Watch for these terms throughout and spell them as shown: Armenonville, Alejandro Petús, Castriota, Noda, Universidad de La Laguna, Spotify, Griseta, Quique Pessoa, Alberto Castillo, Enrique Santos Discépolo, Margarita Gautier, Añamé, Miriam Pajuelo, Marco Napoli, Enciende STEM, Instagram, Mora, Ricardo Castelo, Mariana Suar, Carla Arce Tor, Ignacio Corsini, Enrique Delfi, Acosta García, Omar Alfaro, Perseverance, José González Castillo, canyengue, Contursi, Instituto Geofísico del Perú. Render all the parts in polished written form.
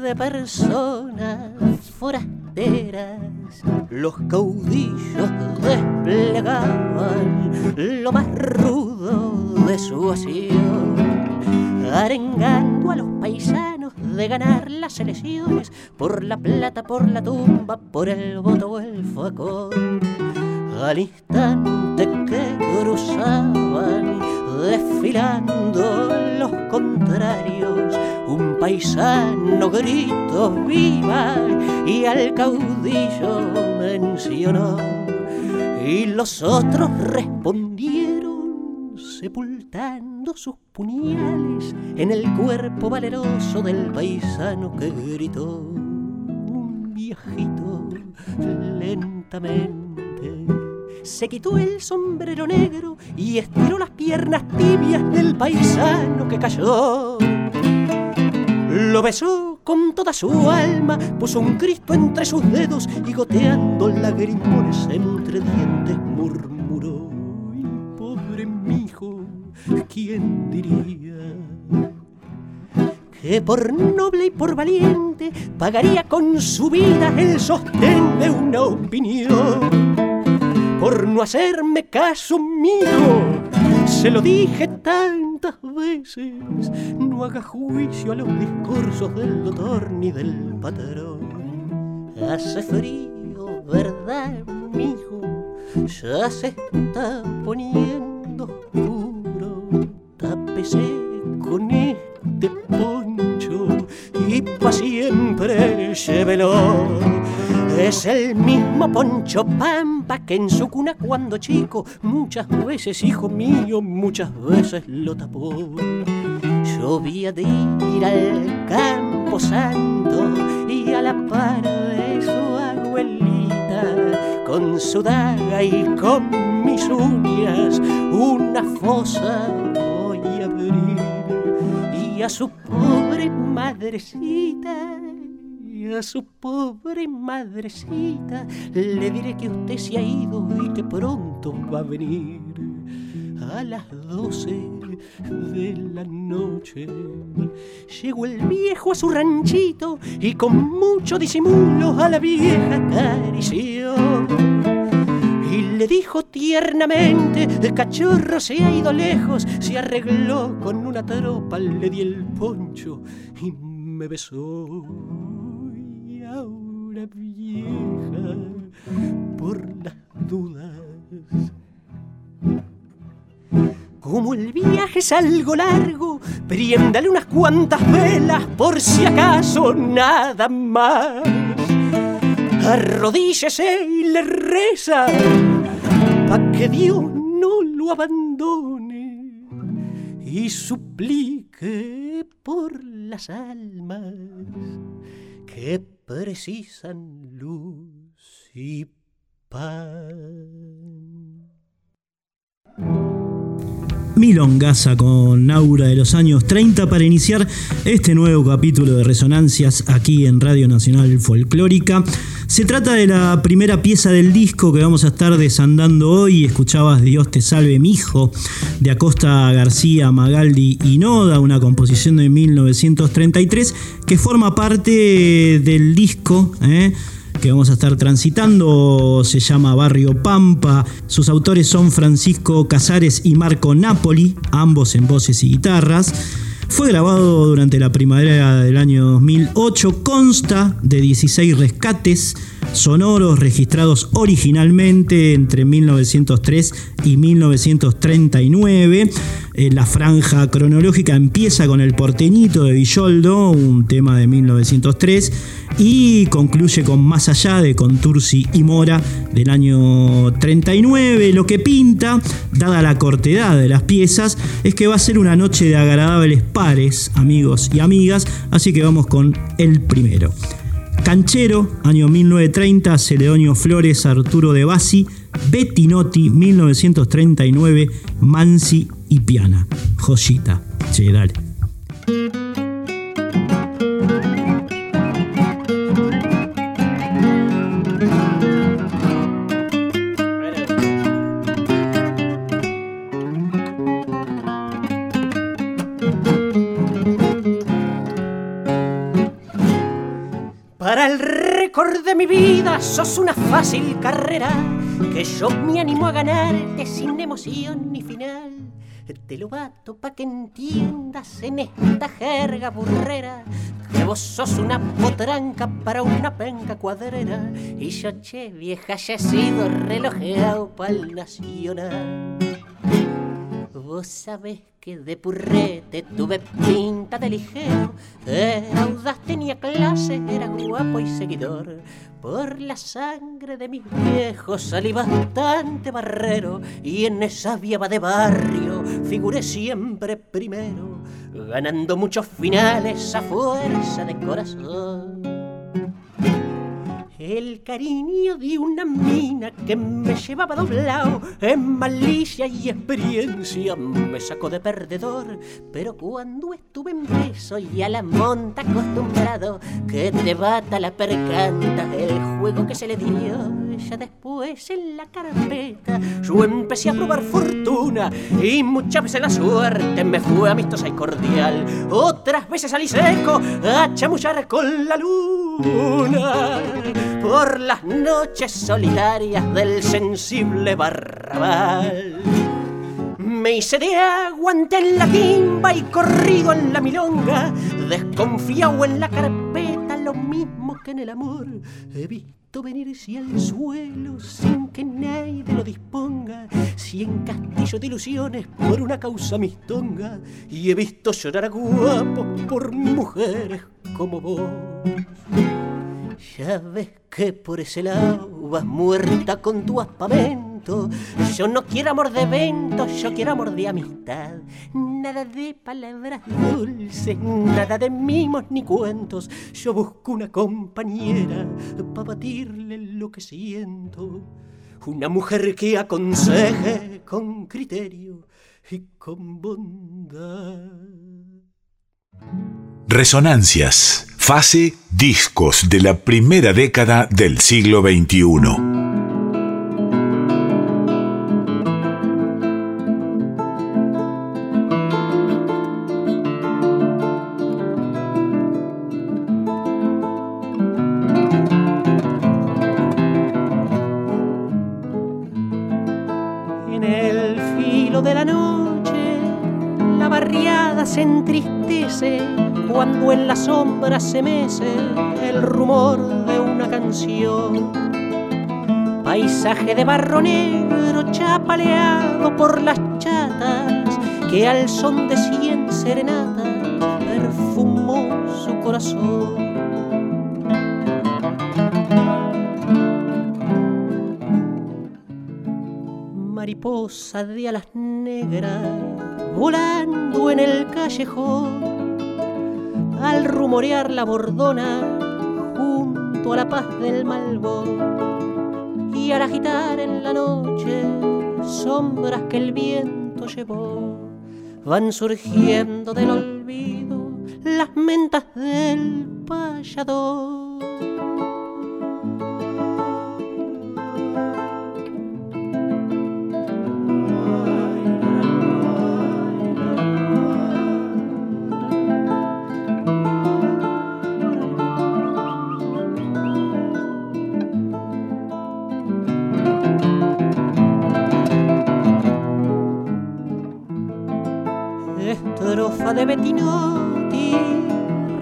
de personas forasteras. Los caudillos desplegaban lo más rudo de su acción, arengando a los paisanos de ganar las elecciones por la plata, por la tumba, por el voto o el facón. Al instante que cruzaban desfilando los contrarios, un paisano gritó viva y al caudillo mencionó, y los otros respondieron sepultando sus puñales en el cuerpo valeroso del paisano que gritó. Un viejito lentamente se quitó el sombrero negro y estiró las piernas tibias del paisano que cayó. Lo besó con toda su alma, puso un Cristo entre sus dedos y goteando lagrimones entre dientes murmuró, "Ay, pobre mijo, ¿quién diría que por noble y por valiente pagaría con su vida el sostén de una opinión? Por no hacerme caso mío, se lo dije tantas veces, no haga juicio a los discursos del doctor ni del patrón. Hace frío, ¿verdad, mijo? Ya se está poniendo oscuro. Tápese con este poncho y pa' siempre llévelo. Es el mismo Poncho Pampa que en su cuna cuando chico muchas veces, hijo mío, muchas veces lo tapó. Yo había de ir al Campo Santo y a la par de su abuelita, con su daga y con mis uñas una fosa voy a abrir. Y a su pobre madrecita, a su pobre madrecita, le diré que usted se ha ido y que pronto va a venir. A las 12 de la noche llegó el viejo a su ranchito y con mucho disimulo a la vieja acarició y le dijo tiernamente, el cachorro se ha ido lejos, se arregló con una tropa, le di el poncho y me besó. Ahora vieja, por las dudas, como el viaje es algo largo, préndale unas cuantas velas por si acaso, nada más. Arrodíllese y le reza pa' que Dios no lo abandone y suplique por las almas que precisan luz y pan. Milongaza con Aura de los años 30 para iniciar este nuevo capítulo de Resonancias aquí en Radio Nacional Folclórica. Se trata de la primera pieza del disco que vamos a estar desandando hoy. Escuchabas Dios te salve mijo de Acosta García, Magaldi y Noda, una composición de 1933 que forma parte del disco que vamos a estar transitando. Se llama Barrio Pampa. Sus autores son Francisco Cáceres y Marco Napoli, ambos en voces y guitarras. Fue grabado durante la primavera del año 2008, consta de 16 rescates sonoros registrados originalmente entre 1903 y 1939. La franja cronológica empieza con El Porteñito de Villoldo, un tema de 1903, y concluye con Más allá de Contursi y Mora del año 39. Lo que pinta, dada la cortedad de las piezas, es que va a ser una noche de agradables pares, amigos y amigas, así que vamos con el primero. Canchero, año 1930, Celedonio Flores, Arturo de Bassi, Bettinotti, 1939, Manzi y Piana. Joyita, che, dale. Mi vida, sos una fácil carrera que yo me animo a ganarte sin emoción ni final. Te lo bato pa' que entiendas en esta jerga burrera que vos sos una potranca para una penca cuadrera. Y yo, che, vieja, ya he sido relojeado pa'l nacional. Vos sabés que de purrete tuve pinta de ligero, era audaz, tenía clase, era guapo y seguidor. Por la sangre de mis viejos salí bastante barrero, y en esa viaba de barrio figuré siempre primero, ganando muchos finales a fuerza de corazón. El cariño de una mina que me llevaba doblado en malicia y experiencia me sacó de perdedor. Pero cuando estuve en peso y a la monta acostumbrado, que te bata la percanta el juego que se le dio. Ya después en la carpeta yo empecé a probar fortuna, y muchas veces la suerte me fue amistosa y cordial. Otras veces salí seco a chamullar con la luna por las noches solitarias del sensible Barrabal. Me hice de aguante en la timba y corrido en la milonga, desconfiado en la carpeta, lo mismo que en el amor. He visto venirse al suelo sin que nadie lo disponga, cien castillos de ilusiones por una causa mistonga, y he visto llorar a guapos por mujeres como vos. Ya ves que por ese lado vas muerta con tu aspamento. Yo no quiero amor de vento, yo quiero amor de amistad. Nada de palabras dulces, nada de mimos ni cuentos. Yo busco una compañera para batirle lo que siento. Una mujer que aconseje con criterio y con bondad. Resonancias, fase discos de la primera década del siglo XXI. En el filo de la noche, la barriada se entristece cuando en la sombra se mece el rumor de una canción. Paisaje de barro negro chapaleado por las chatas que al son de 100 serenatas perfumó su corazón. Mariposa de alas negras volando en el callejón, al rumorear la bordona junto a la paz del malvón, y al agitar en la noche sombras que el viento llevó, van surgiendo del olvido las mentas del payador. De Bettinotti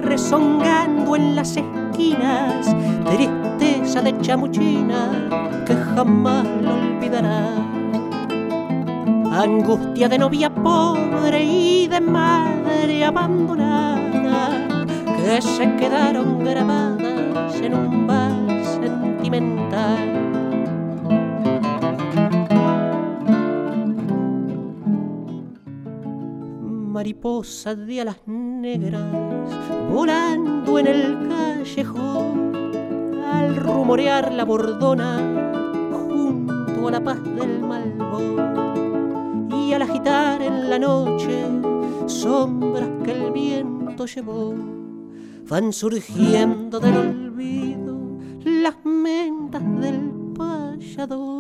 rezongando en las esquinas, tristeza de chamuchina que jamás lo olvidará. Angustia de novia pobre y de madre abandonada que se quedaron grabadas en un vals sentimental. Mariposas de alas negras volando en el callejón, al rumorear la bordona junto a la paz del Malbón y al agitar en la noche sombras que el viento llevó, van surgiendo del olvido las mentas del payador.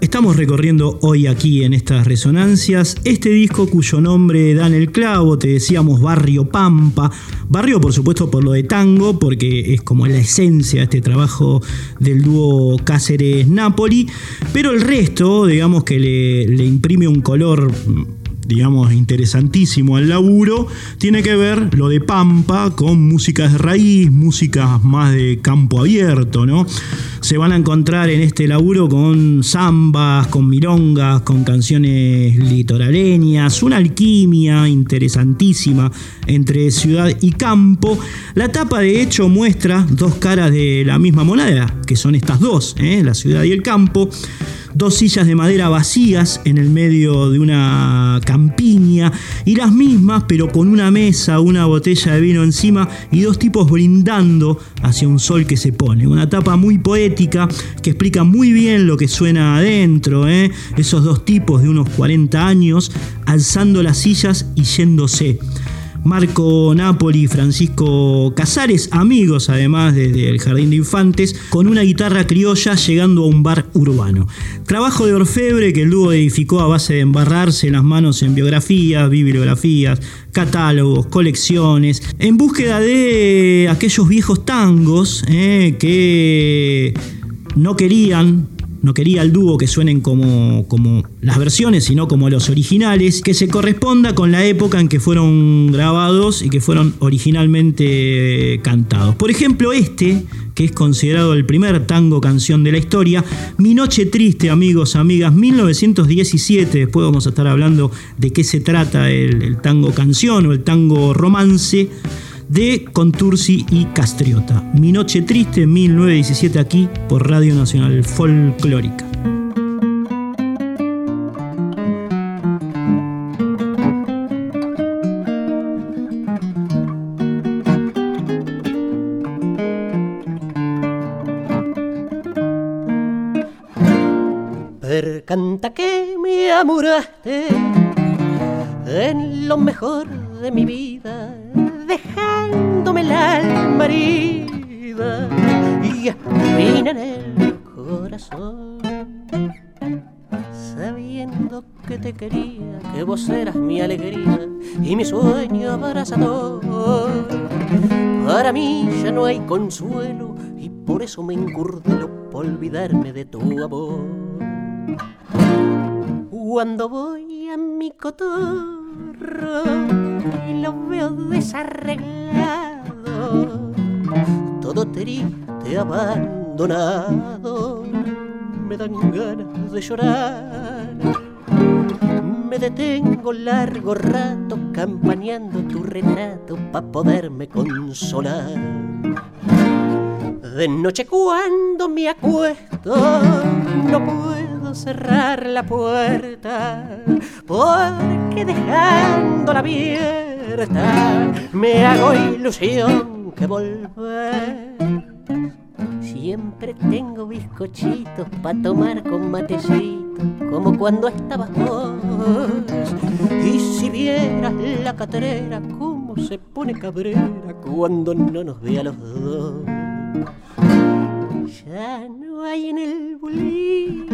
Estamos recorriendo hoy aquí en estas resonancias este disco cuyo nombre dan el clavo, te decíamos Barrio Pampa. Barrio, por supuesto, por lo de tango, porque es como la esencia de este trabajo del dúo Cáceres-Napoli, pero el resto, digamos que le imprime un color, digamos, interesantísimo al laburo, tiene que ver lo de Pampa con músicas de raíz, músicas más de campo abierto, ¿no? Se van a encontrar en este laburo con zambas, con milongas, con canciones litoraleñas, una alquimia interesantísima entre ciudad y campo. La tapa, de hecho, muestra dos caras de la misma moneda, que son estas dos, la ciudad y el campo. Dos sillas de madera vacías en el medio de una campiña y las mismas, pero con una mesa, una botella de vino encima y dos tipos brindando hacia un sol que se pone. Una tapa muy poética que explica muy bien lo que suena adentro, Esos dos tipos de unos 40 años alzando las sillas y yéndose. Marco Napoli y Francisco Cáceres, amigos además desde el Jardín de Infantes, con una guitarra criolla llegando a un bar urbano. Trabajo de orfebre que el dúo edificó a base de embarrarse las manos en biografías, bibliografías, catálogos, colecciones, en búsqueda de aquellos viejos tangos que no quería el dúo que suenen como las versiones, sino como los originales, que se corresponda con la época en que fueron grabados y que fueron originalmente cantados. Por ejemplo, este, que es considerado el primer tango canción de la historia, Mi Noche Triste, amigos, amigas, 1917. Después vamos a estar hablando de qué se trata el tango canción o el tango romance de Contursi y Castriota. Mi Noche Triste, 1917, aquí por Radio Nacional Folclórica. Percanta que me amuraste en lo mejor de mi vida, dejándome el alma herida y espina en el corazón, sabiendo que te quería, que vos eras mi alegría y mi sueño abrazador. Para mí ya no hay consuelo y por eso me encurdelo por olvidarme de tu amor. Cuando voy a mi cotorro y lo veo desarreglado, todo triste, abandonado, me dan ganas de llorar. Me detengo largo rato campaneando tu retrato pa' poderme consolar. De noche cuando me acuesto no puedo cerrar la puerta, porque dejándola abierta me hago ilusión que volver. Siempre tengo bizcochitos pa' tomar con matecito, como cuando estabas vos. Y si vieras la catrera cómo se pone cabrera cuando no nos ve a los dos. Ya no hay en el bulín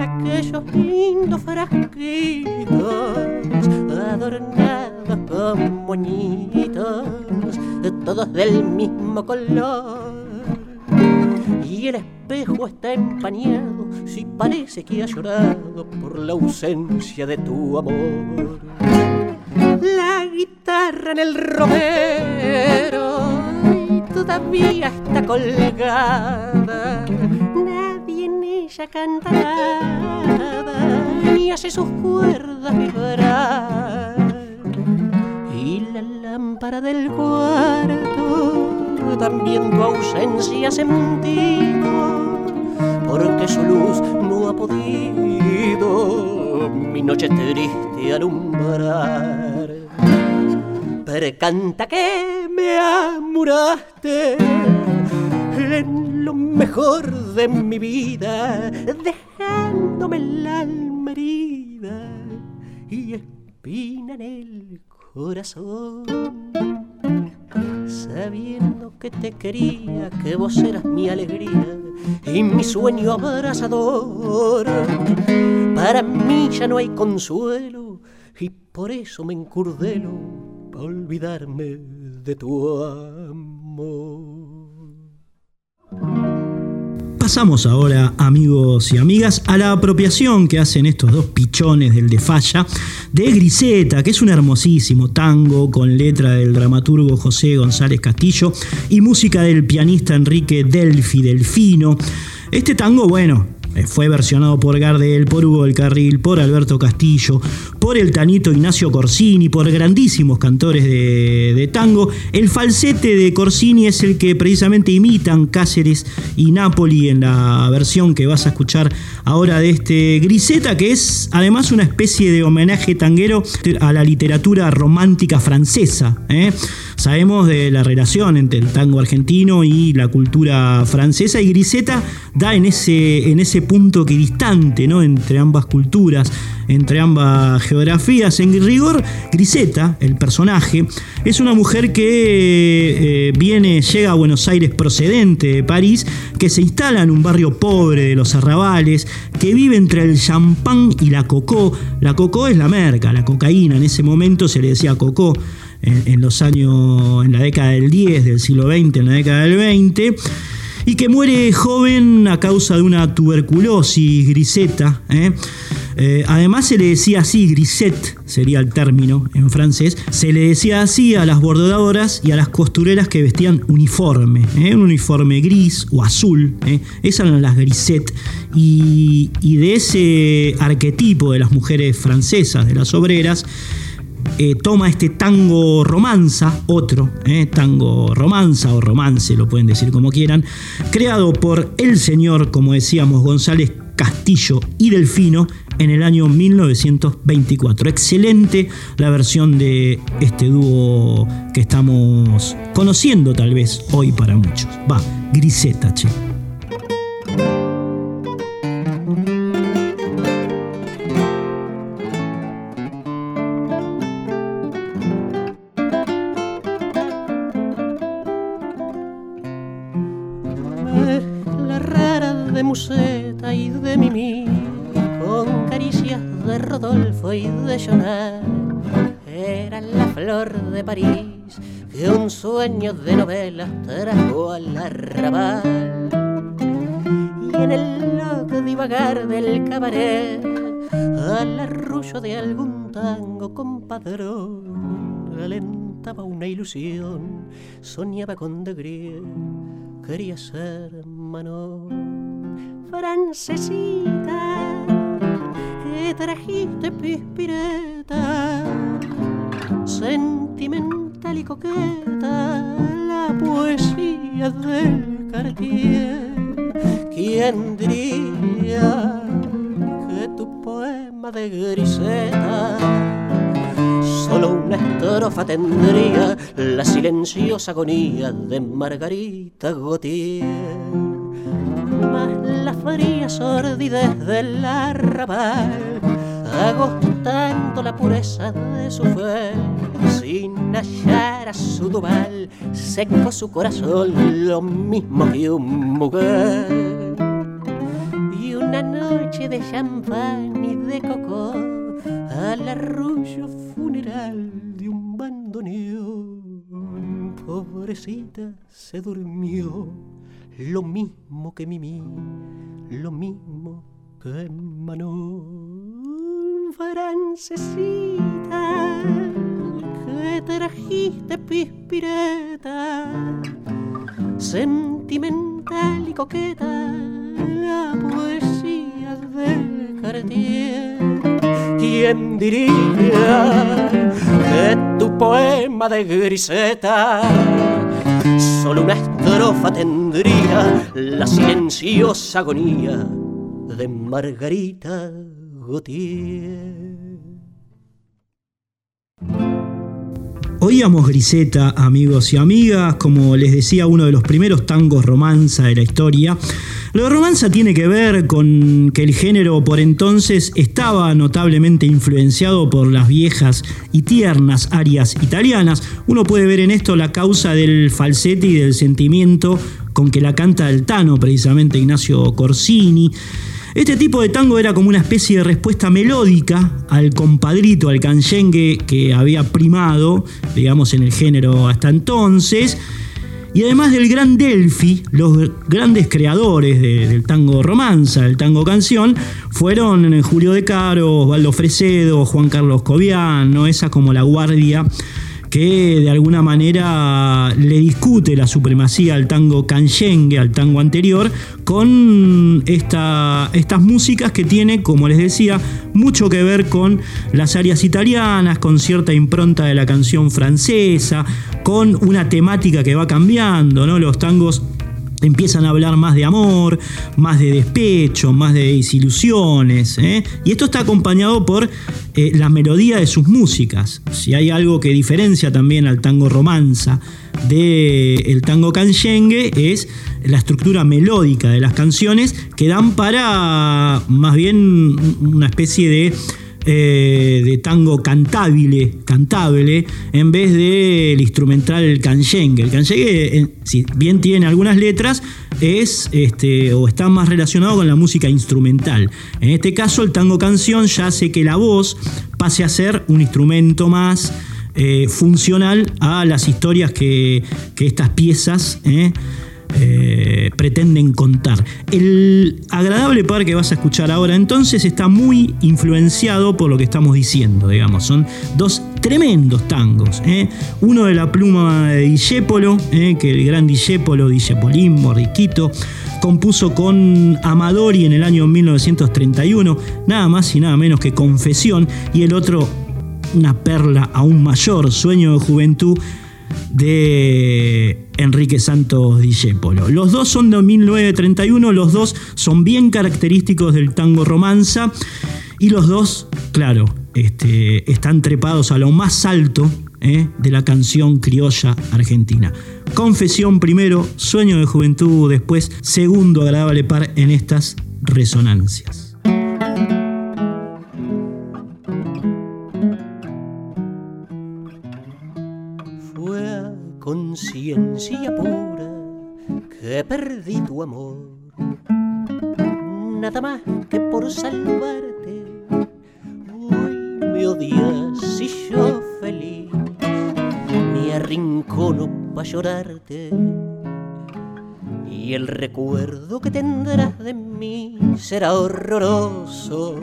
aquellos lindos frasquitos adornados con moñitos, todos del mismo color. Y el espejo está empañado, si parece que ha llorado por la ausencia de tu amor. La guitarra en el romero todavía está colgada, nadie en ella cantaba y hace sus cuerdas vibrar. Y la lámpara del cuarto también tu ausencia sentido, porque su luz no ha podido mi noche triste alumbrar. Pero canta que me amuraste en lo mejor de mi vida, dejándome el alma herida y espina en el corazón, sabiendo que te quería, que vos eras mi alegría y mi sueño abrazador. Para mí ya no hay consuelo y por eso me encurdelo para olvidarme de tu amor. Pasamos ahora, amigos y amigas, a la apropiación que hacen estos dos pichones del De Falla de Griseta, que es un hermosísimo tango con letra del dramaturgo José González Castillo y música del pianista Enrique Delfi Delfino. Este tango, bueno, fue versionado por Gardel, por Hugo del Carril, por Alberto Castillo, por el tanito Ignacio Corsini, por grandísimos cantores de tango. El falsete de Corsini es el que precisamente imitan Cáceres y Napoli en la versión que vas a escuchar ahora de este Griseta, que es además una especie de homenaje tanguero a la literatura romántica francesa, ¿eh? Sabemos de la relación entre el tango argentino y la cultura francesa, y Griseta da en ese punto que distante, ¿no?, entre ambas culturas, entre ambas geografías. En rigor, Griseta, el personaje, es una mujer que llega a Buenos Aires procedente de París, que se instala en un barrio pobre de los arrabales, que vive entre el champán y la cocó. La cocó es la merca, la cocaína. En ese momento se le decía cocó. En los años, en la década del 10 del siglo XX, en la década del 20, y que muere joven a causa de una tuberculosis, Griseta, ¿eh? Además se le decía así, Grisette sería el término en francés, se le decía así a las bordadoras y a las costureras que vestían uniforme, ¿eh? Un uniforme gris o azul, ¿eh? Esas eran las Grisette, y de ese arquetipo de las mujeres francesas, de las obreras, toma este tango romanza, otro tango romanza o romance, lo pueden decir como quieran, creado por el señor, como decíamos, González Castillo y Delfino en el año 1924. Excelente la versión de este dúo que estamos conociendo tal vez hoy para muchos. Va, Griseta, che. Era la flor de París que un sueño de novelas trajo al arrabal, y en el loco divagar del cabaret al arrullo de algún tango compadrón alentaba una ilusión, soñaba con De Gris, quería ser Manon. Francesita, que trajiste pispireta, sentimental y coqueta, la poesía del Cartier. ¿Quién diría que tu poema de Griseta solo una estrofa tendría, la silenciosa agonía de Margarita Gautier? Más la fría sordidez del arrabal, agostando la pureza de su fe, sin hallar a su Duval, secó su corazón lo mismo que un mujer. Y una noche de champán y de cocó, al arrullo funeral de un bandoneón, pobrecita se durmió, lo mismo que Mimi, lo mismo que Manon. Francesita, que trajiste pispireta, sentimental y coqueta, la poesía perdí. ¿Quién diría que tu poema de Griseta solo una estrofa tendría? La silenciosa agonía de Margarita Gautier. Oíamos Griseta, amigos y amigas, como les decía, uno de los primeros tangos romanza de la historia. Lo de romanza tiene que ver con que el género por entonces estaba notablemente influenciado por las viejas y tiernas arias italianas. Uno puede ver en esto la causa del falsete y del sentimiento con que la canta el Tano, precisamente Ignacio Corsini. Este tipo de tango era como una especie de respuesta melódica al compadrito, al canyengue que había primado, digamos, en el género hasta entonces. Y además del gran Delfi, los grandes creadores del tango romanza, del tango canción, fueron Julio de Caro, Osvaldo Fresedo, Juan Carlos Cobián, ¿no? Esa como la guardia que de alguna manera le discute la supremacía al tango canyengue, al tango anterior, con estas músicas que tiene, como les decía, mucho que ver con las arias italianas, con cierta impronta de la canción francesa, con una temática que va cambiando, ¿no? Los tangos empiezan a hablar más de amor, más de despecho, más de desilusiones, ¿eh? Y esto está acompañado por la melodía de sus músicas. Si hay algo que diferencia también al tango romanza del tango canyengue, es la estructura melódica de las canciones, que dan para más bien una especie de tango cantable, en vez del instrumental canyengue. El canyengue, si bien tiene algunas letras, es o está más relacionado con la música instrumental. En este caso, el tango canción ya hace que la voz pase a ser un instrumento más funcional a las historias que estas piezas pretenden contar. El agradable par que vas a escuchar ahora entonces está muy influenciado por lo que estamos diciendo, digamos. Son dos tremendos tangos, ¿eh? Uno de la pluma de Discépolo, que el gran Discépolín Borriquito compuso con Amadori en el año 1931, nada más y nada menos que Confesión, y el otro, una perla aún mayor, Sueño de Juventud, de Enrique Santos Discépolo. Los dos son de 1931, los dos son bien característicos del tango romanza y los dos, claro, están trepados a lo más alto de la canción criolla argentina. Confesión primero, Sueño de Juventud después, segundo agradable par en estas resonancias. Conciencia pura que perdí tu amor, nada más que por salvarte. Hoy me odias y yo feliz me arrincono pa' llorarte, y el recuerdo que tendrás de mí será horroroso.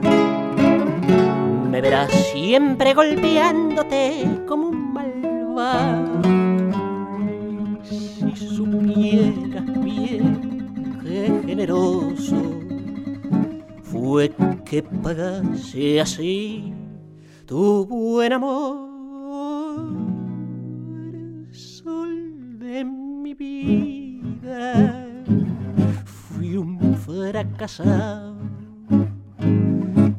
Me verás siempre golpeándote como un malvado. Si supieras bien qué generoso fue que pagase así tu buen amor, sol de mi vida. Fui un fracasado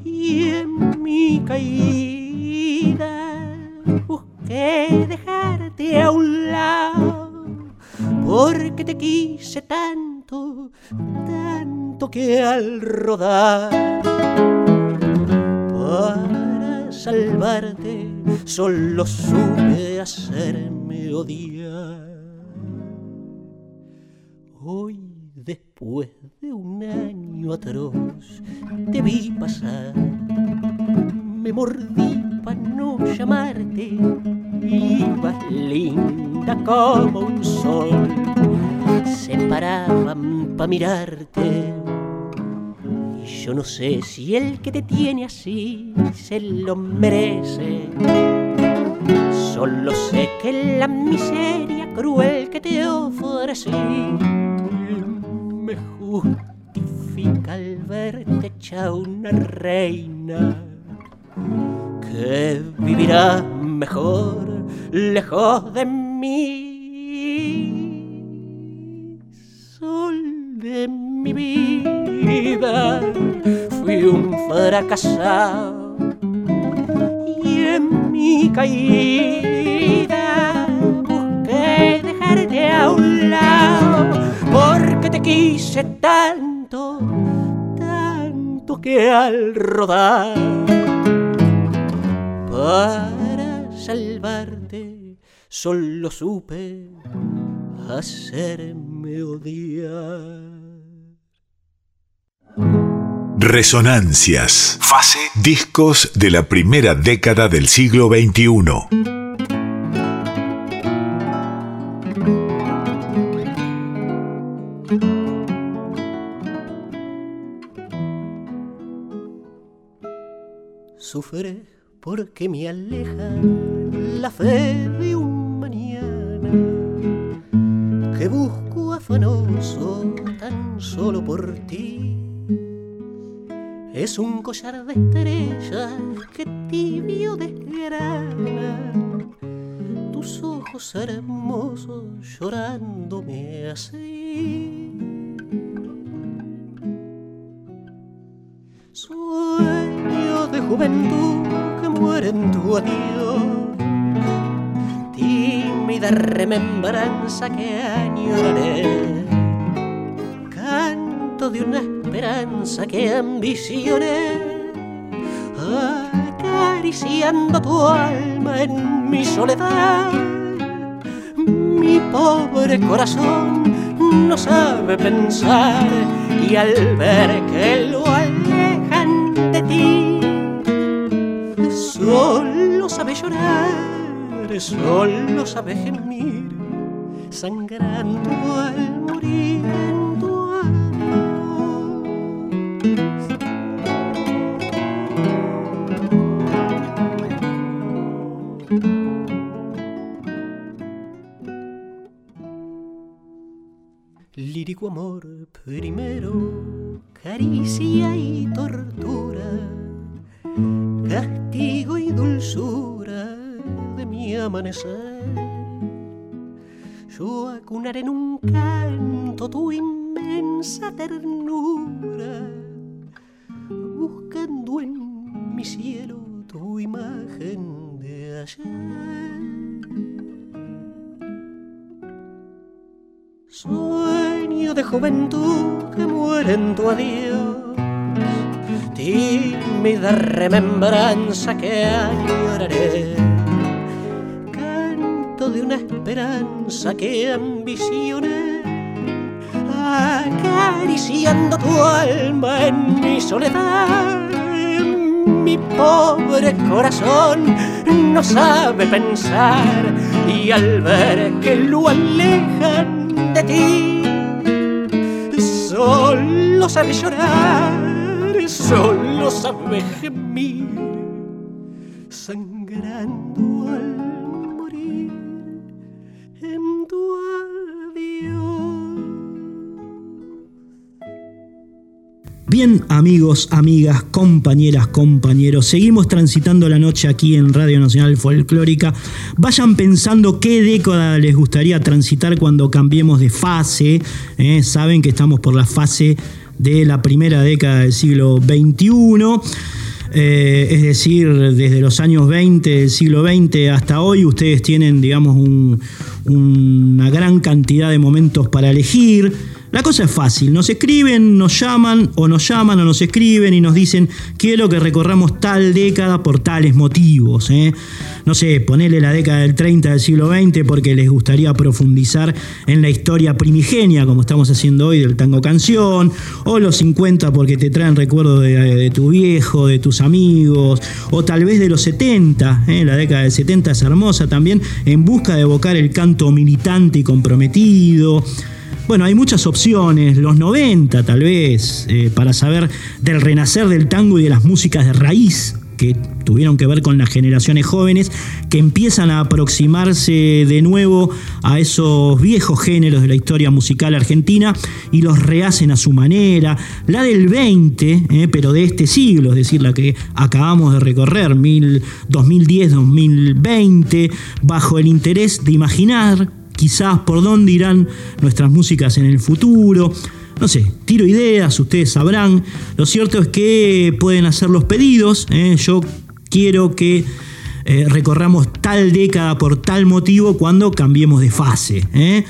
y en mi caída busqué dejarte a un lado. Porque te quise tanto, tanto que al rodar para salvarte solo supe hacerme odiar. Hoy, después de un año atroz, te vi pasar, me mordí para no llamarte, y más linda como un sol se paraban pa' mirarte. Y yo no sé si el que te tiene así se lo merece, solo sé que la miseria cruel que te ofrecí me justifica significa al verte hecha una reina, que vivirá mejor lejos de mí. Sol de mi vida, fui un fracasado y en mi caída busqué dejarte a un lado, porque te quise tanto, tanto que al rodar para salvarte solo supe hacerme odiar. Resonancias. Fase. Discos de la primera década del siglo XXI. Sufre porque me aleja la fe de un mañana que busco afanoso tan solo por ti. Es un collar de estrellas que tibio desgrana tus ojos hermosos llorándome así. Sueño de juventud que muere en tu adiós, tímida remembranza que añoraré, canto de una esperanza que ambicioné, acariciando tu alma en mi soledad. Mi pobre corazón no sabe pensar, y al ver que lo alejan de ti solo sabe llorar, solo sabe gemir, sangrando al morir. Lírico amor primero, caricia y tortura, castigo y dulzura de mi amanecer. Yo acunaré en un canto tu inmensa ternura, buscando en mi cielo tu imagen de ayer. Sueño de juventud que muere en tu adiós, tímida remembranza que añoraré, canto de una esperanza que ambicioné, acariciando tu alma en mi soledad. Mi pobre corazón no sabe pensar, y al ver que lo alejan de ti solo sabe llorar, solo sabe gemir, sangrando al morir en tu adiós. Bien, amigos, amigas, compañeras, compañeros, seguimos transitando la noche aquí en Radio Nacional Folclórica. Vayan pensando qué década les gustaría transitar cuando cambiemos de fase. Saben que estamos por la fase de la primera década del siglo XXI. Es decir, desde los años 20 del siglo XX hasta hoy, ustedes tienen, digamos, una gran cantidad de momentos para elegir. La cosa es fácil, nos escriben, nos llaman o nos escriben y nos dicen quiero que recorramos tal década por tales motivos, No sé, ponele la década del 30 del siglo XX porque les gustaría profundizar en la historia primigenia, como estamos haciendo hoy, del tango canción, o los 50 porque te traen recuerdos de tu viejo, de tus amigos, o tal vez de los 70, La década del 70 es hermosa también, en busca de evocar el canto militante y comprometido. Bueno, hay muchas opciones, los 90 tal vez, para saber del renacer del tango y de las músicas de raíz, que tuvieron que ver con las generaciones jóvenes que empiezan a aproximarse de nuevo a esos viejos géneros de la historia musical argentina y los rehacen a su manera, la del 20, pero de este siglo, es decir, la que acabamos de recorrer, 2010-2020, bajo el interés de imaginar quizás por dónde irán nuestras músicas en el futuro. No sé, tiro ideas, ustedes sabrán. Lo cierto es que pueden hacer los pedidos. Yo quiero que recorramos tal década por tal motivo cuando cambiemos de fase.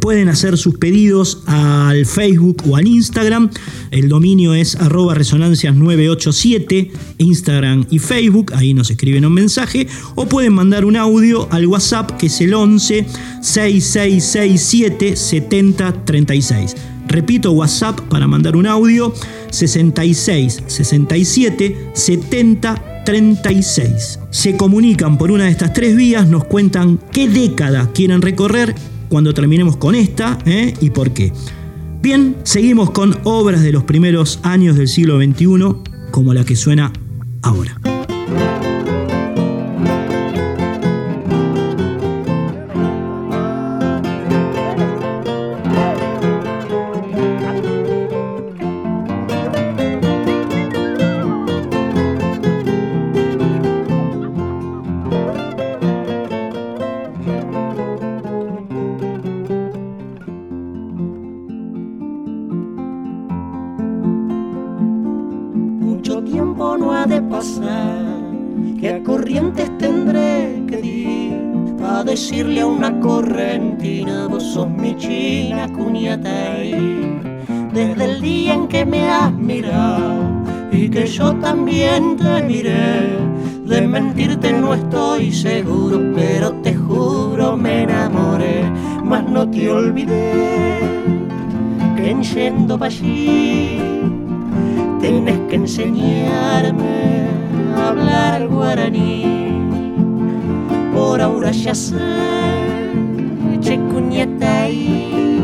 Pueden hacer sus pedidos al Facebook o al Instagram. El dominio es @resonancias987, Instagram y Facebook. Ahí nos escriben un mensaje. O pueden mandar un audio al WhatsApp, que es el 11-6667-7036. Repito, WhatsApp para mandar un audio, 66 67 70 36. Se comunican por una de estas tres vías, nos cuentan qué década quieren recorrer cuando terminemos con esta y por qué. Bien, seguimos con obras de los primeros años del siglo XXI, como la que suena ahora. Yo también te miré, de mentirte no estoy seguro, pero te juro me enamoré, mas no te olvidé, que yendo pa' allí, tienes que enseñarme a hablar guaraní, por ahora ya sé, che cuñeta ahí,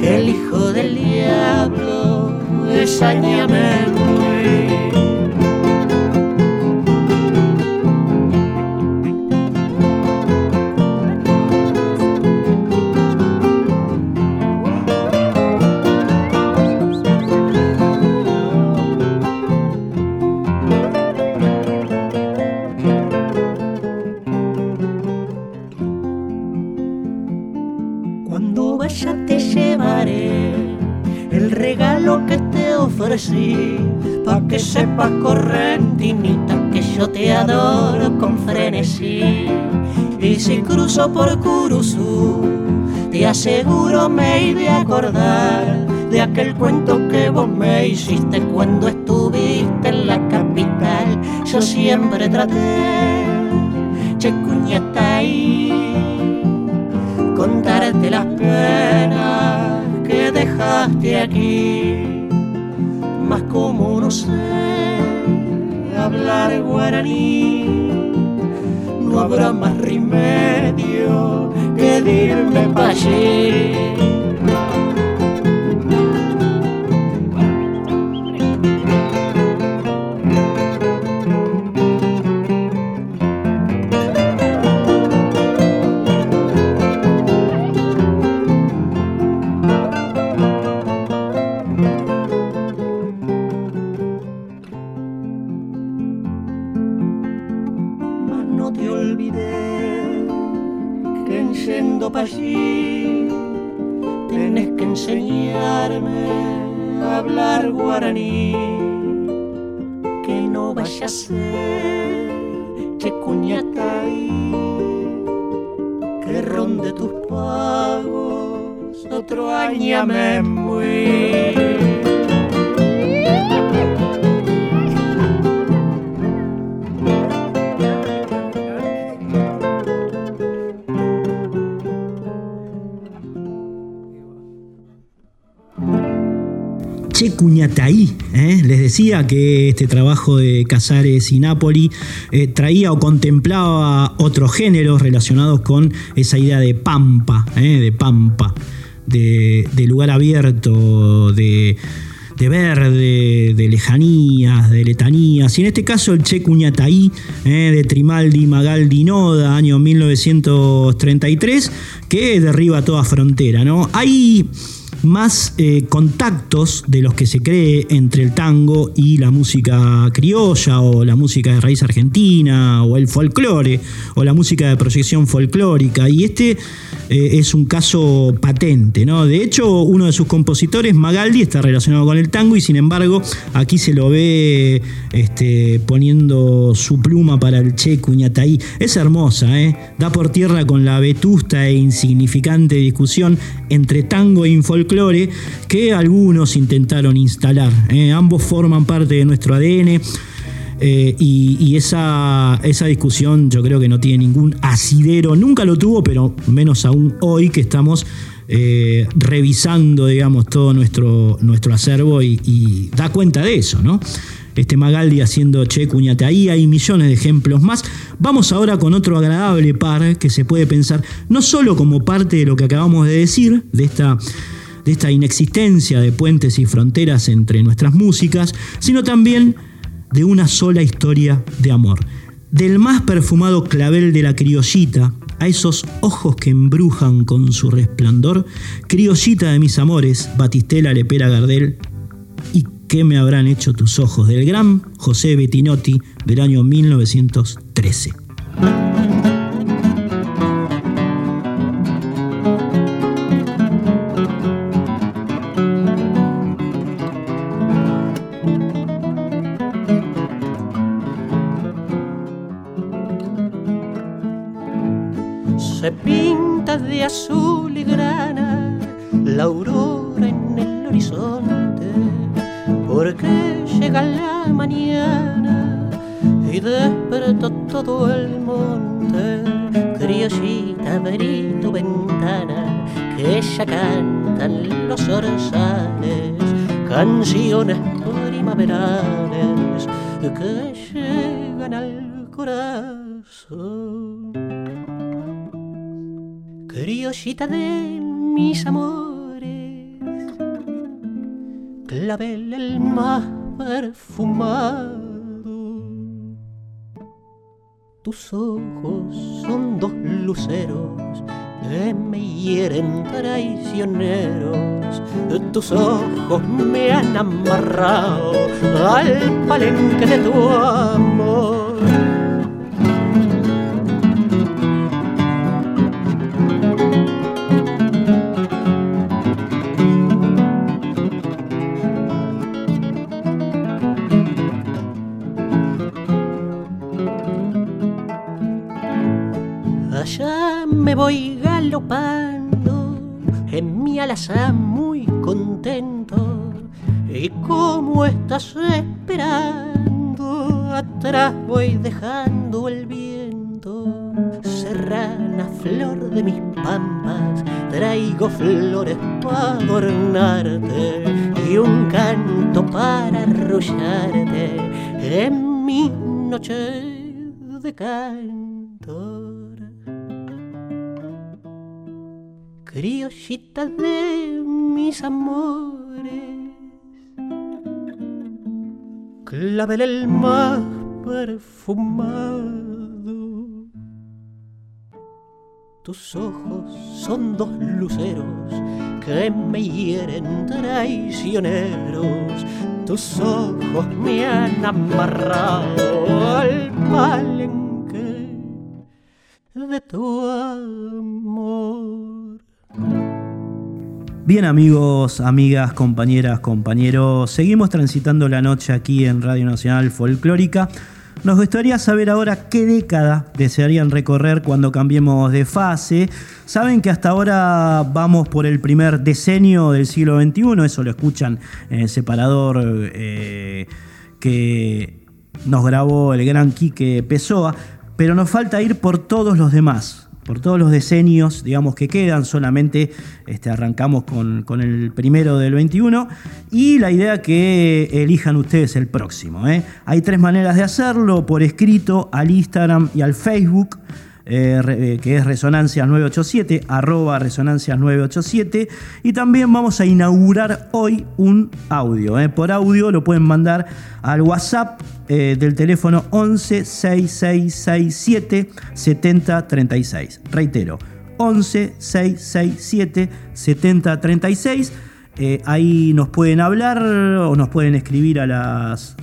que el hijo del diablo es añamé. Cuando vaya te llevaré el regalo que te ofrecí, pa' que sepas, correntinita, que yo te adoro con frenesí. Y si cruzo por Curuzú, te aseguro me he de acordar de aquel cuento que vos me hiciste cuando estuviste en la capital. Yo siempre traté, che cuñata ahí, contarte las penas que dejaste aquí. Mas como no sé hablar guaraní, no habrá más remedio que irme pa' allí. Che cuñataí, les decía que este trabajo de Cáceres y Napoli traía o contemplaba otros géneros relacionados con esa idea de pampa, de lugar abierto, de verde, de lejanías, de letanías. Y en este caso el Che Cuñataí, de Trimaldi, Magaldi, Noda, año 1933, que derriba toda frontera, ¿no? Hay más contactos de los que se cree entre el tango y la música criolla o la música de raíz argentina o el folclore o la música de proyección folclórica, y este es un caso patente, ¿no? De hecho, uno de sus compositores, Magaldi, está relacionado con el tango y sin embargo aquí se lo ve poniendo su pluma para el Che Cuñataí. Es hermosa, da por tierra con la vetusta e insignificante discusión entre tango e folclore que algunos intentaron instalar. Ambos forman parte de nuestro ADN, y esa discusión yo creo que no tiene ningún asidero, nunca lo tuvo, pero menos aún hoy que estamos revisando, digamos, todo nuestro acervo y da cuenta de eso, ¿no? Magaldi haciendo Che Cuñataí, hay millones de ejemplos más. Vamos ahora con otro agradable par que se puede pensar no solo como parte de lo que acabamos de decir, de esta inexistencia de puentes y fronteras entre nuestras músicas, sino también de una sola historia de amor. Del más perfumado clavel de la criollita a esos ojos que embrujan con su resplandor, criollita de mis amores, Batistela, Lepera, Gardel, y ¿qué me habrán hecho tus ojos?, del gran José Bettinotti, del año 1913. Se pinta de azul y grana la aurora en el horizonte, porque llega la mañana y despertó todo el monte. Criollita, abrí tu ventana, que ya cantan los orzales, canciones primaverales que llegan al corazón. Criollita de mis amores, clavel el más perfumado. Tus ojos son dos luceros que me hieren traicioneros. Tus ojos me han amarrado al palenque de tu amor. Me voy galopando en mi alazán muy contento, y como estás esperando, atrás voy dejando el viento. Serrana, flor de mis pampas, traigo flores para adornarte y un canto para arrullarte en mi noche de canto. Criollita de mis amores, clavel el más perfumado. Tus ojos son dos luceros que me hieren traicioneros. Tus ojos me han amarrado al palenque de tu amor. Bien, amigos, amigas, compañeras, compañeros, seguimos transitando la noche aquí en Radio Nacional Folclórica. Nos gustaría saber ahora qué década desearían recorrer cuando cambiemos de fase. Saben que hasta ahora vamos por el primer decenio del siglo XXI, eso lo escuchan en el separador que nos grabó el gran Quique Pessoa, pero nos falta ir por todos los demás, por todos los decenios, digamos, que quedan. Solamente arrancamos con el primero del 21, y la idea que elijan ustedes el próximo. Hay tres maneras de hacerlo: por escrito, al Instagram y al Facebook. que es resonancias987, @resonancias987, y también vamos a inaugurar hoy un audio. Por audio lo pueden mandar al WhatsApp del teléfono 11 6667 7036. Reitero, 11 6667 7036. Ahí nos pueden hablar o nos pueden escribir a las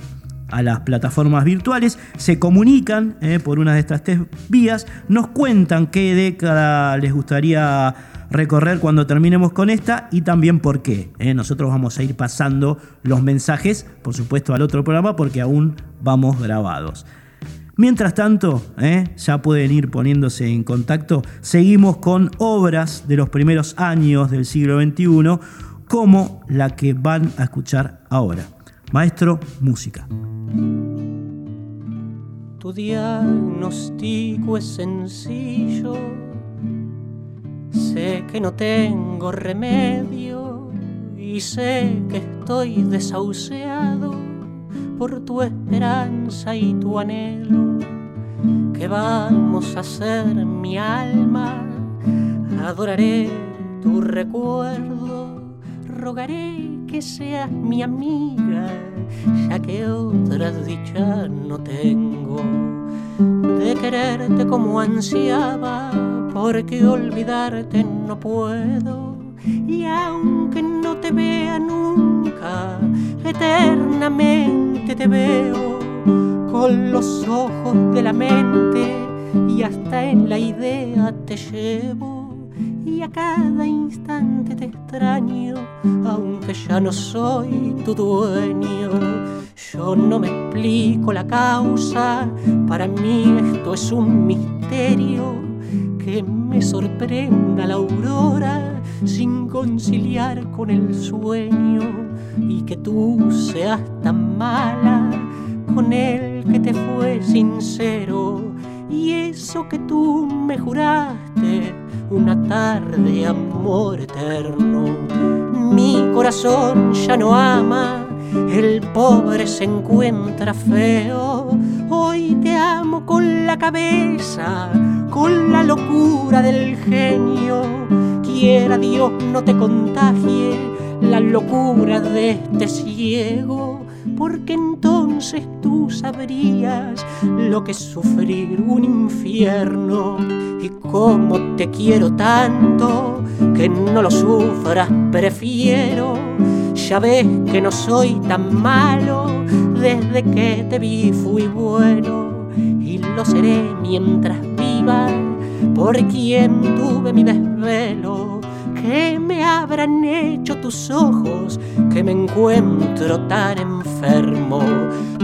plataformas virtuales, se comunican por una de estas tres vías, nos cuentan qué década les gustaría recorrer cuando terminemos con esta y también por qué. Nosotros vamos a ir pasando los mensajes, por supuesto, al otro programa porque aún vamos grabados. Mientras tanto, ya pueden ir poniéndose en contacto. Seguimos con obras de los primeros años del siglo XXI como la que van a escuchar ahora. Maestro, música. Tu diagnóstico es sencillo. Sé que no tengo remedio y sé que estoy desahuciado por tu esperanza y tu anhelo. ¿Qué vamos a hacer, mi alma? Adoraré tu recuerdo, rogaré que seas mi amiga, ya que otras dichas no tengo. De quererte como ansiaba, porque olvidarte no puedo. Y aunque no te vea nunca, eternamente te veo con los ojos de la mente y hasta en la idea te llevo. Y a cada instante te extraño, aunque ya no soy tu dueño. Yo no me explico la causa, para mí esto es un misterio. Que me sorprenda la aurora sin conciliar con el sueño. Y que tú seas tan mala con el que te fue sincero. Y eso que tú me juraste, una tarde amor eterno. Mi corazón ya no ama, el pobre se encuentra feo. Hoy te amo con la cabeza, con la locura del genio. Quiera Dios no te contagie la locura de este ciego, porque entonces tú sabrías lo que es sufrir un infierno. Y como te quiero tanto, que no lo sufras prefiero. Ya ves que no soy tan malo, desde que te vi fui bueno. Y lo seré mientras viva, por quien tuve mi desvelo. ¿Qué me habrán hecho tus ojos que me encuentro tan enfermo?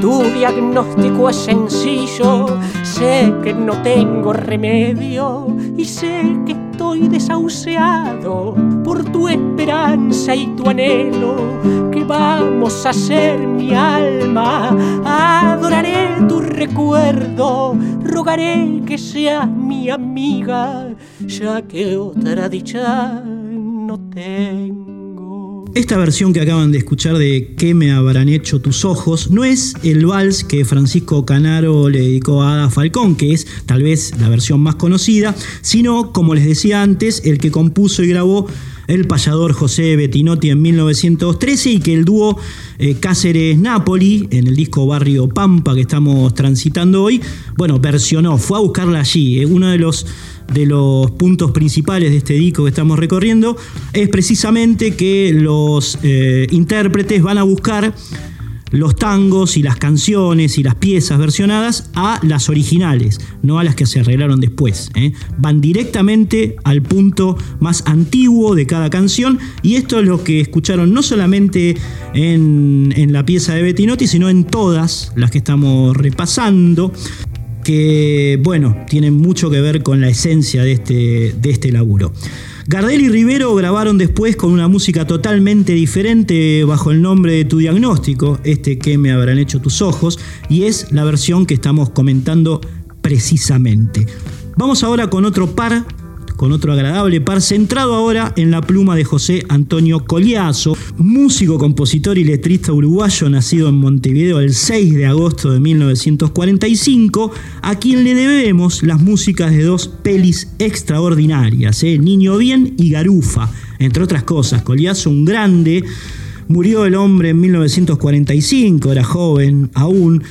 Tu diagnóstico es sencillo, sé que no tengo remedio y sé que estoy desahuciado por tu esperanza y tu anhelo. ¿Qué vamos a hacer, mi alma? Adoraré tu recuerdo, rogaré que seas mi amiga, ya que otra dicha no tengo. Esta versión que acaban de escuchar de ¿Qué me habrán hecho tus ojos? No es el vals que Francisco Canaro le dedicó a Ada Falcón, que es tal vez la versión más conocida, sino, como les decía antes, el que compuso y grabó el payador José Bettinotti en 1913 y que el dúo Cáceres-Napoli, en el disco Barrio Pampa que estamos transitando hoy, bueno, versionó, fue a buscarla allí. Uno de los puntos principales de este disco que estamos recorriendo es precisamente que los intérpretes van a buscar los tangos y las canciones y las piezas versionadas a las originales, no a las que se arreglaron después, ¿eh? Van directamente al punto más antiguo de cada canción, y esto es lo que escucharon no solamente en la pieza de Bettinotti, sino en todas las que estamos repasando, que bueno, tienen mucho que ver con la esencia de este laburo. Gardel y Rivero grabaron después con una música totalmente diferente bajo el nombre de Tu Diagnóstico, este que me habrán hecho tus ojos, y es la versión que estamos comentando precisamente. Vamos ahora con otro par, con otro agradable par, centrado ahora en la pluma de José Antonio Collazo, músico, compositor y letrista uruguayo, nacido en Montevideo el 6 de agosto de 1945, a quien le debemos las músicas de dos pelis extraordinarias, Niño Bien y Garufa, entre otras cosas. Collazo, un grande, murió el hombre en 1945, era joven aún.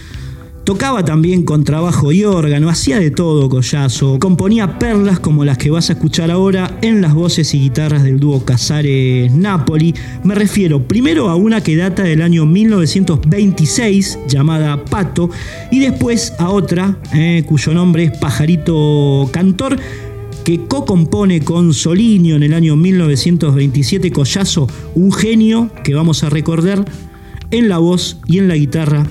Tocaba también con contrabajo y órgano, hacía de todo Collazo. Componía perlas como las que vas a escuchar ahora en las voces y guitarras del dúo Cáceres-Napoli. Me refiero primero a una que data del año 1926, llamada Pato, y después a otra, cuyo nombre es Pajarito Cantor, que co-compone con Soliño en el año 1927. Collazo, un genio que vamos a recordar en la voz y en la guitarra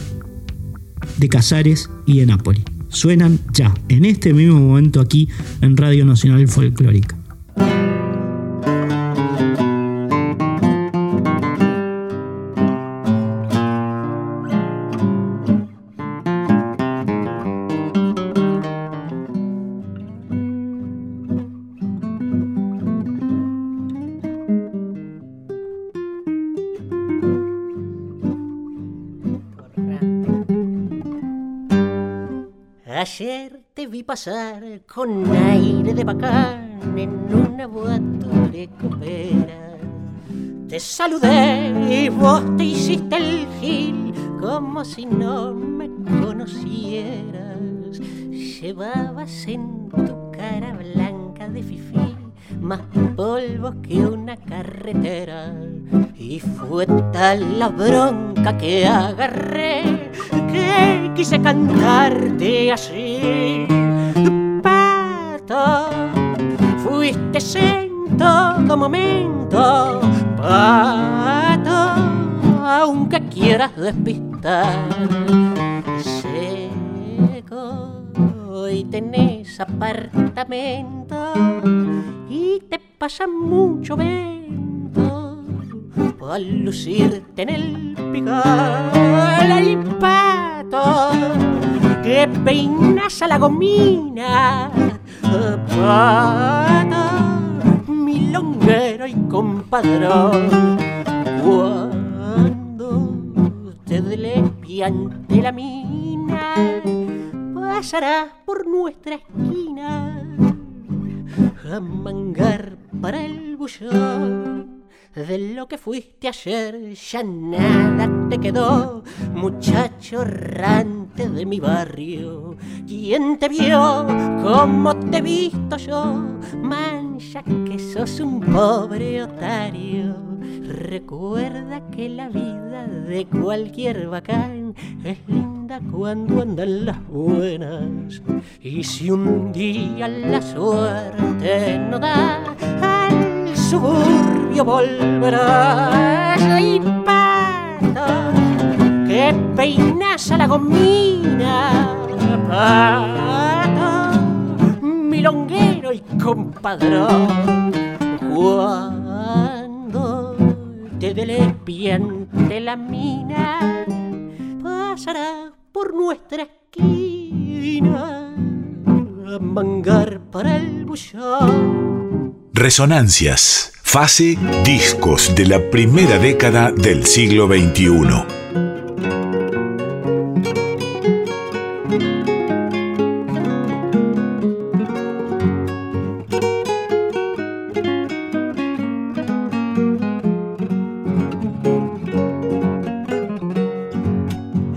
de Cáceres y de Napoli. Suenan ya, en este mismo momento, aquí en Radio Nacional Folclórica. Ayer te vi pasar con aire de bacán en una boatura copera. Te saludé y vos te hiciste el gil como si no me conocieras. Llevabas en tu cara blanca de fifí más polvos que una carretera. Y fue tal la bronca que agarré que quise cantarte así. Pato, fuiste en todo momento, pato, aunque quieras despistar. Seco, hoy tenés apartamento y te pasa mucho vento al lucirte en el picol. Ay, pato, que peinas a la gomina, pato, milonguero y compadrón. Cuando te deslegue ante la mina, pasarás por nuestra esquina a mangar para el bullón. De lo que fuiste ayer ya nada te quedó, muchacho errante de mi barrio. ¿Quién te vio como te he visto yo? Mancha que sos un pobre otario. Recuerda que la vida de cualquier bacán es linda cuando andan las buenas. Y si un día la suerte no da, al suburbio volverás. Ay, pato, que peinas a la gomina, pato, milonguero y compadrón. Cuando te despiente la mina, pasarás por nuestra esquina a mangar para el bullón. Resonancias, fase discos de la primera década del siglo XXI.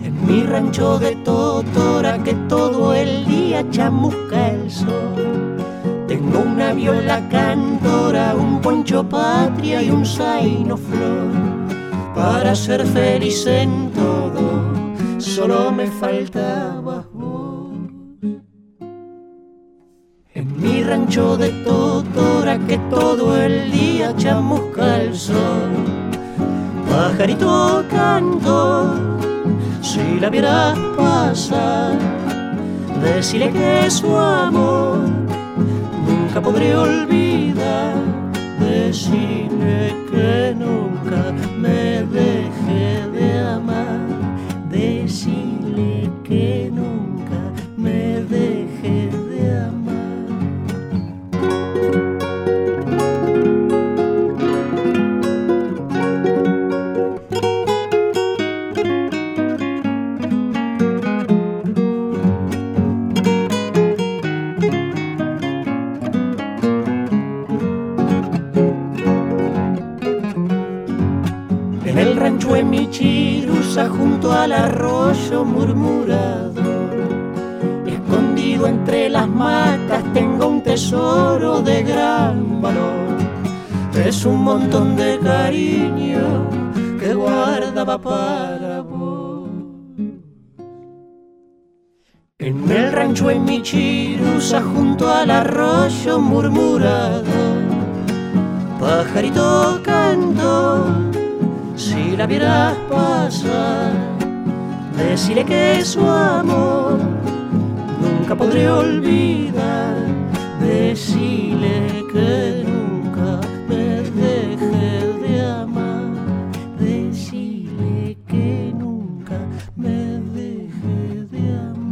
En mi rancho de totora que todo el día chamusca el sol, tengo una viola cantora, un poncho patria y un zaino flor. Para ser feliz en todo, solo me faltabas vos. En mi rancho de totora que todo el día chamusca el sol, pajarito cantor, si la vieras pasar, decile que su amor nunca podré olvidar, decirle que nunca me dejé de amar, decirle que nunca me dejé de amar. cuchirusa junto al arroyo murmurador. Escondido entre las matas tengo un tesoro de gran valor. Es un montón de cariño que guardaba para vos. En el rancho en mi chirusa junto al arroyo murmurador, pajarito cantó, si la vieras pasar, decirle que su amor nunca podré olvidar, decirle que nunca me dejé de amar, decirle que nunca me dejé de amar.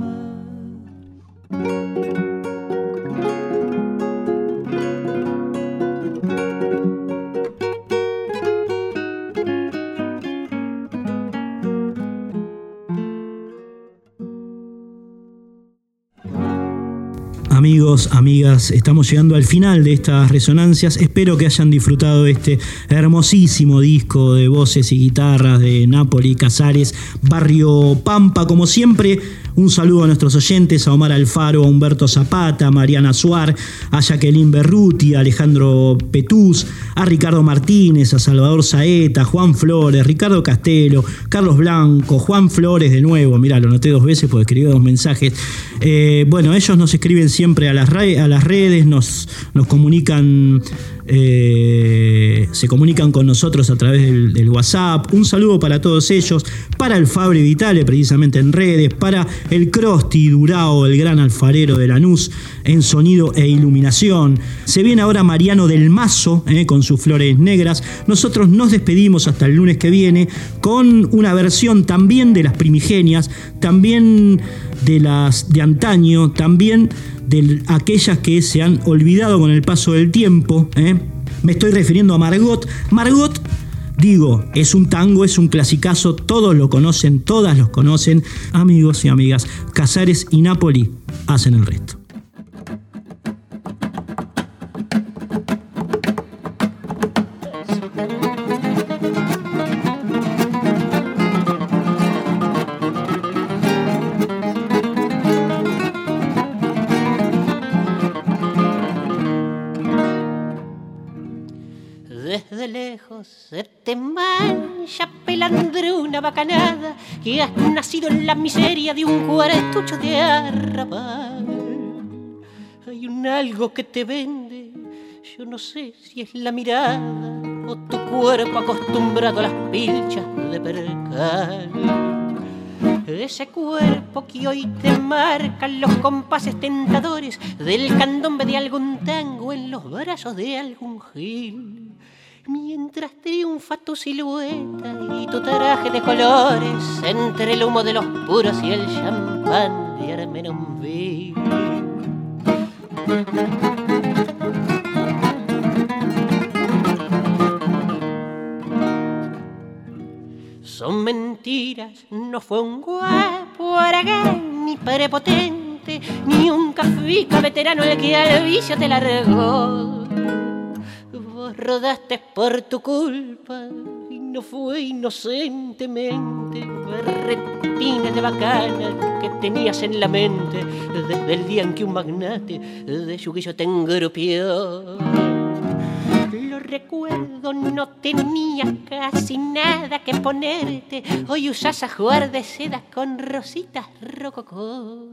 Amigos, amigas, estamos llegando al final de estas resonancias. Espero que hayan disfrutado este hermosísimo disco de voces y guitarras de Napoli, Cáceres, Barrio Pampa. Como siempre, un saludo a nuestros oyentes, a Omar Alfaro, a Humberto Zapata, a Mariana Suar, a Jacqueline Berruti, a Alejandro Petús, a Ricardo Martínez, a Salvador Saeta, Juan Flores, Ricardo Castelo, Carlos Blanco, Juan Flores de nuevo. Mirá, lo noté dos veces porque escribí dos mensajes. Bueno, ellos nos escriben siempre a las redes, nos comunican... se comunican con nosotros a través del WhatsApp. Un saludo para todos ellos, para el Fabri Vitale, precisamente en redes, para el Crosti Durao, el gran alfarero de Lanús, en sonido e iluminación. Se viene ahora Mariano del Mazo, con sus flores negras. Nosotros nos despedimos hasta el lunes que viene con una versión también de las primigenias, también de las de antaño, también de aquellas que se han olvidado con el paso del tiempo. Me estoy refiriendo a Margot. Margot, digo, es un tango, es un clasicazo, todos lo conocen, todas los conocen. Amigos y amigas, Cáceres y Napoli hacen el resto. Se te mancha pelandruna bacanada que has nacido en la miseria de un cuartucho de arrabal. Hay un algo que te vende, yo no sé si es la mirada o tu cuerpo acostumbrado a las pilchas de percal. Ese cuerpo que hoy te marcan los compases tentadores del candombe de algún tango en los brazos de algún gil. Mientras triunfa tu silueta y tu traje de colores entre el humo de los puros y el champán de Armenonville. Son mentiras, no fue un guapo aragán ni prepotente, ni un cafica veterano el que al vicio te largó. Vos rodaste por tu culpa y no fue inocentemente berretina de bacana que tenías en la mente desde el día en que un magnate de yuguillo te engrupió. Lo recuerdo, no tenías casi nada que ponerte, hoy usás ajuar de seda con rositas rococó.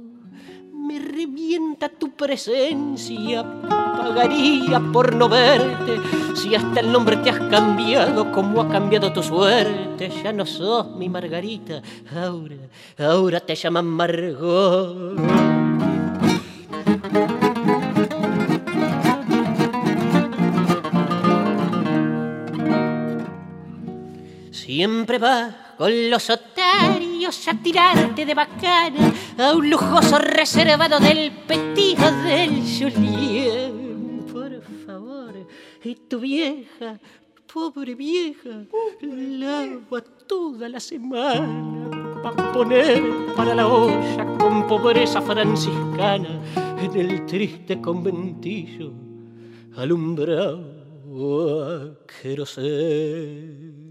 Me revienta tu presencia, pagaría por no verte. Si hasta el nombre te has cambiado, como ha cambiado tu suerte. Ya no sos mi Margarita, ahora te llaman Margot. Siempre vas con los otarios a tirarte de bacana a un lujoso reservado del petijo del Julien. Por favor, y tu vieja, pobre vieja, lava toda la semana para poner para la olla con pobreza franciscana en el triste conventillo alumbrado a querosén.